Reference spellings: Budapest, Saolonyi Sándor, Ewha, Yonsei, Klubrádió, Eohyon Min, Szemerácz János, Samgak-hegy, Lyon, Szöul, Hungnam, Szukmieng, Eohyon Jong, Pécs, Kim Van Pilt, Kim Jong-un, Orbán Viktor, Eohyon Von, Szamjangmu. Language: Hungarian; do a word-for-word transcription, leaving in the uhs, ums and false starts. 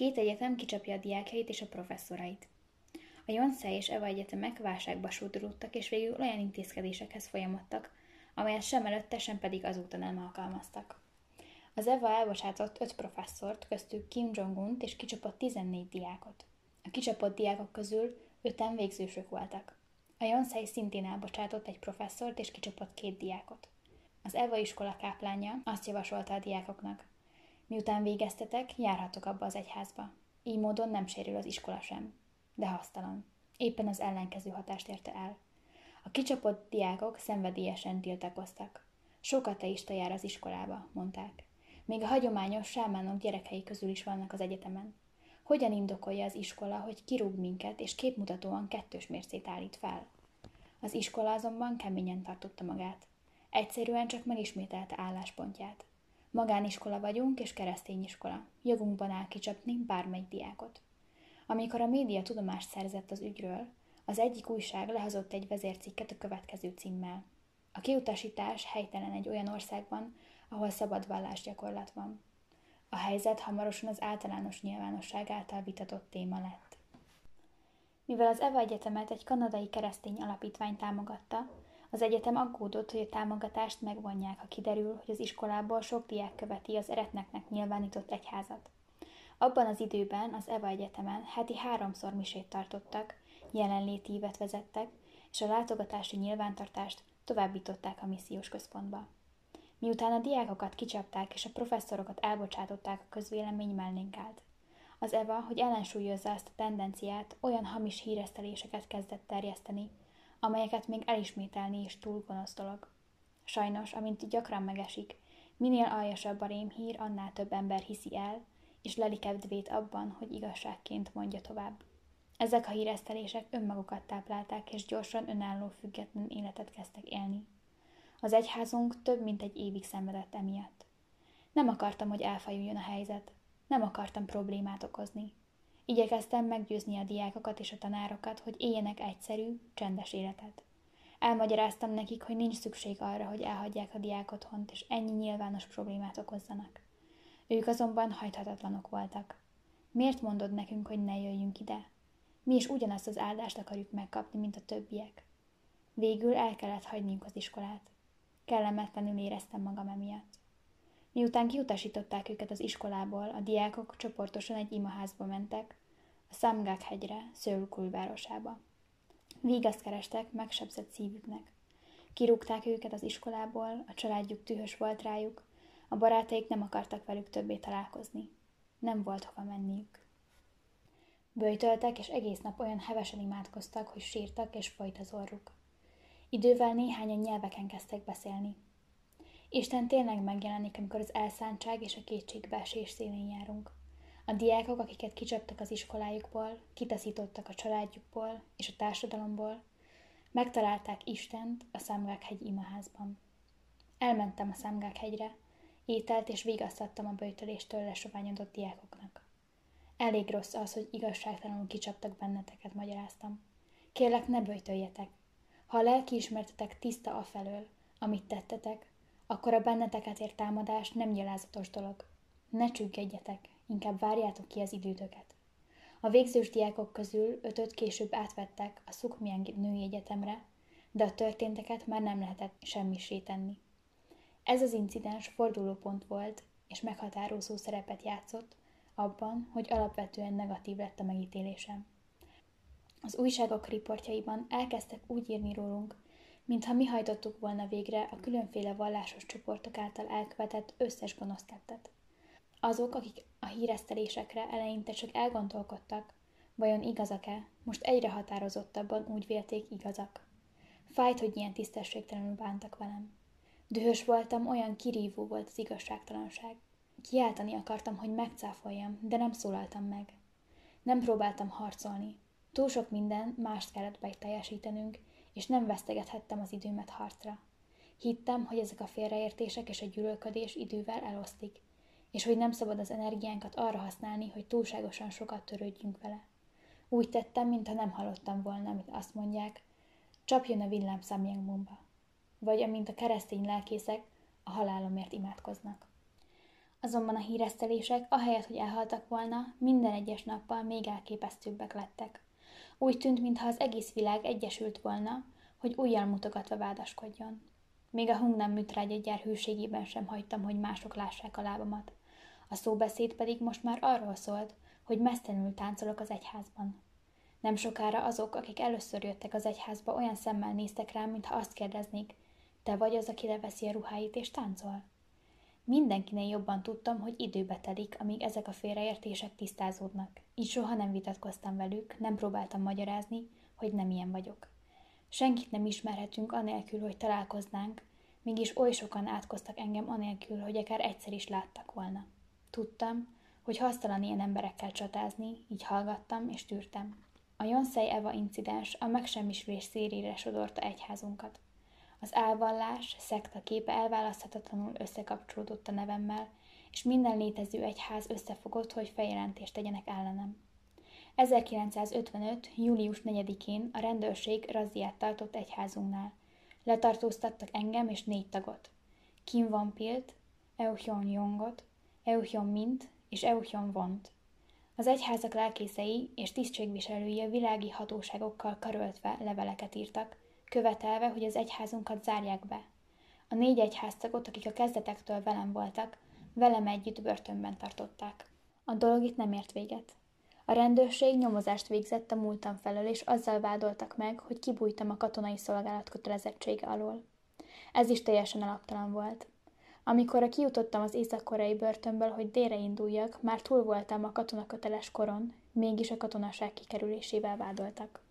Két egyetem kicsapja a diákjait és a professzorait. A Yonsei és Ewha egyetemek válságba sodródtak, és végül olyan intézkedésekhez folyamodtak, amelyet sem előtte, sem pedig azóta nem alkalmaztak. Az Ewha elbocsátott öt professzort, köztük Kim Jong-unt, és kicsapott tizennégy diákot. A kicsapott diákok közül öten végzősök voltak. A Yonsei szintén elbocsátott egy professzort, és kicsapott két diákot. Az Ewha iskola káplánja azt javasolta a diákoknak: miután végeztetek, járhatok abba az egyházba. Így módon nem sérül az iskola sem. De hasztalan. Éppen az ellenkező hatást érte el. A kicsapott diákok szenvedélyesen tiltakoztak. Sok ateista jár az iskolába, mondták. Még a hagyományos sámánok gyerekei közül is vannak az egyetemen. Hogyan indokolja az iskola, hogy kirúg minket, és képmutatóan kettős mércét állít fel? Az iskola azonban keményen tartotta magát. Egyszerűen csak megismételte álláspontját. Magániskola vagyunk, és keresztény iskola. Jogunkban áll kicsapni bármely diákot. Amikor a média tudomást szerzett az ügyről, az egyik újság lehozott egy vezércikket a következő címmel: a kiutasítás helytelen egy olyan országban, ahol szabad vallásgyakorlat van. A helyzet hamarosan az általános nyilvánosság által vitatott téma lett. Mivel az Ewha egyetemet egy kanadai keresztény alapítvány támogatta, az egyetem aggódott, hogy a támogatást megvonják, ha kiderül, hogy az iskolából sok diák követi az eretneknek nyilvánított egyházat. Abban az időben az Ewha egyetemen heti háromszor misét tartottak, jelenléti ívet vezettek, és a látogatási nyilvántartást továbbították a missziós központba. Miután a diákokat kicsapták és a professzorokat elbocsátották, a közvélemény mellénk állt. Az Ewha, hogy ellensúlyozza ezt a tendenciát, olyan hamis híreszteléseket kezdett terjeszteni, amelyeket még elismételni is túl gonosz dolog. Sajnos, amint gyakran megesik, minél aljasabb a rémhír, annál több ember hiszi el, és leli kedvét abban, hogy igazságként mondja tovább. Ezek a híresztelések önmagukat táplálták, és gyorsan önálló független életet kezdtek élni. Az egyházunk több mint egy évig szenvedett emiatt. Nem akartam, hogy elfajuljon a helyzet. Nem akartam problémát okozni. Igyekeztem meggyőzni a diákokat és a tanárokat, hogy éljenek egyszerű, csendes életet. Elmagyaráztam nekik, hogy nincs szükség arra, hogy elhagyják a diák otthont, és ennyi nyilvános problémát okozzanak. Ők azonban hajthatatlanok voltak. Miért mondod nekünk, hogy ne jöjjünk ide? Mi is ugyanazt az áldást akarjuk megkapni, mint a többiek. Végül el kellett hagynunk az iskolát. Kellemetlenül éreztem magam emiatt. Miután kiutasították őket az iskolából, a diákok csoportosan egy imaházba mentek, a Samgak-hegyre, Szöul külvárosába. Vígaszt kerestek megsebzett szívüknek. Kirúgták őket az iskolából, a családjuk dühös volt rájuk, a barátaik nem akartak velük többé találkozni. Nem volt hova menniük. Böjtöltek, és egész nap olyan hevesen imádkoztak, hogy sírtak, és folyt az orruk. Idővel néhányan nyelveken kezdtek beszélni. Isten tényleg megjelenik, amikor az elszántság és a kétségbeesés szélén járunk. A diákok, akiket kicsaptak az iskolájukból, kitaszítottak a családjukból és a társadalomból, megtalálták Istent a Samgak-hegyi imaházban. Elmentem a Samgak-hegyre, ételt és vigaszt adtam a böjtöléstől lesoványodott diákoknak. Elég rossz az, hogy igazságtalanul kicsaptak benneteket, magyaráztam. Kérlek, ne böjtöljetek. Ha a lelkiismeretetek tiszta afelől, amit tettetek, akkor a benneteket ért támadás nem gyalázatos dolog. Ne csüggedjetek, inkább várjátok ki az időtöket. A végzős diákok közül ötöt később átvettek a Szukmieng női egyetemre, de a történteket már nem lehetett semmissé tenni. Ez az incidens fordulópont volt, és meghatározó szerepet játszott abban, hogy alapvetően negatív lett a megítélésem. Az újságok riportjaiban elkezdtek úgy írni rólunk, mintha mi hajtottuk volna végre a különféle vallásos csoportok által elkövetett összes gonosz tettet. Azok, akik a híresztelésekre eleinte csak elgondolkodtak, vajon igazak-e, most egyre határozottabban úgy vélték, igazak. Fájt, hogy ilyen tisztességtelenül bántak velem. Dühös voltam, olyan kirívó volt az igazságtalanság. Kiáltani akartam, hogy megcáfoljam, de nem szólaltam meg. Nem próbáltam harcolni. Túl sok minden mást kellett beteljesítenünk, és nem vesztegethettem az időmet harcra. Hittem, hogy ezek a félreértések és a gyűlölködés idővel elosztik, és hogy nem szabad az energiánkat arra használni, hogy túlságosan sokat törődjünk vele. Úgy tettem, mintha nem hallottam volna, amit azt mondják, csapjon a villám Szamjangmumba, vagy amint a keresztény lelkészek a halálomért imádkoznak. Azonban a híresztelések, ahelyett, hogy elhaltak volna, minden egyes nappal még elképesztőbbek lettek. Úgy tűnt, mintha az egész világ egyesült volna, hogy újjal mutogatva vádaskodjon. Még a Hungnam műtrágyagyár hűségében sem hagytam, hogy mások lássák a lábamat. A szóbeszéd pedig most már arról szólt, hogy mesztelenül táncolok az egyházban. Nem sokára azok, akik először jöttek az egyházba, olyan szemmel néztek rám, mintha azt kérdeznék, te vagy az, aki leveszi a ruháit és táncol? Mindenkinél jobban tudtam, hogy időbe telik, amíg ezek a félreértések tisztázódnak. Így soha nem vitatkoztam velük, nem próbáltam magyarázni, hogy nem ilyen vagyok. Senkit nem ismerhetünk anélkül, hogy találkoznánk, mégis oly sokan átkoztak engem anélkül, hogy akár egyszer is láttak volna. Tudtam, hogy hasztalan ilyen emberekkel csatázni, így hallgattam és tűrtem. A Yonsei Ewha incidens a megsemmisülés szélére sodorta egyházunkat. Az álvallás, szekta képe elválaszthatatlanul összekapcsolódott a nevemmel, és minden létező egyház összefogott, hogy feljelentést tegyenek ellenem. ezerkilencszázötvenöt. július negyedikén a rendőrség razziát tartott egyházunknál. Letartóztattak engem és négy tagot. Kim Van Pilt, Eohyon Jongot, Eohyon Mint és Eohyon Vont. Az egyházak lelkészei és tisztségviselői a világi hatóságokkal karöltve leveleket írtak, követelve, hogy az egyházunkat zárják be. A négy egyháztagot, akik a kezdetektől velem voltak, velem együtt börtönben tartották. A dolog itt nem ért véget. A rendőrség nyomozást végzett a múltam felől, és azzal vádoltak meg, hogy kibújtam a katonai szolgálat kötelezettsége alól. Ez is teljesen alaptalan volt. Amikor kijutottam az észak-koreai börtönből, hogy délre induljak, már túl voltam a katonaköteles koron, mégis a katonaság kikerülésével vádoltak.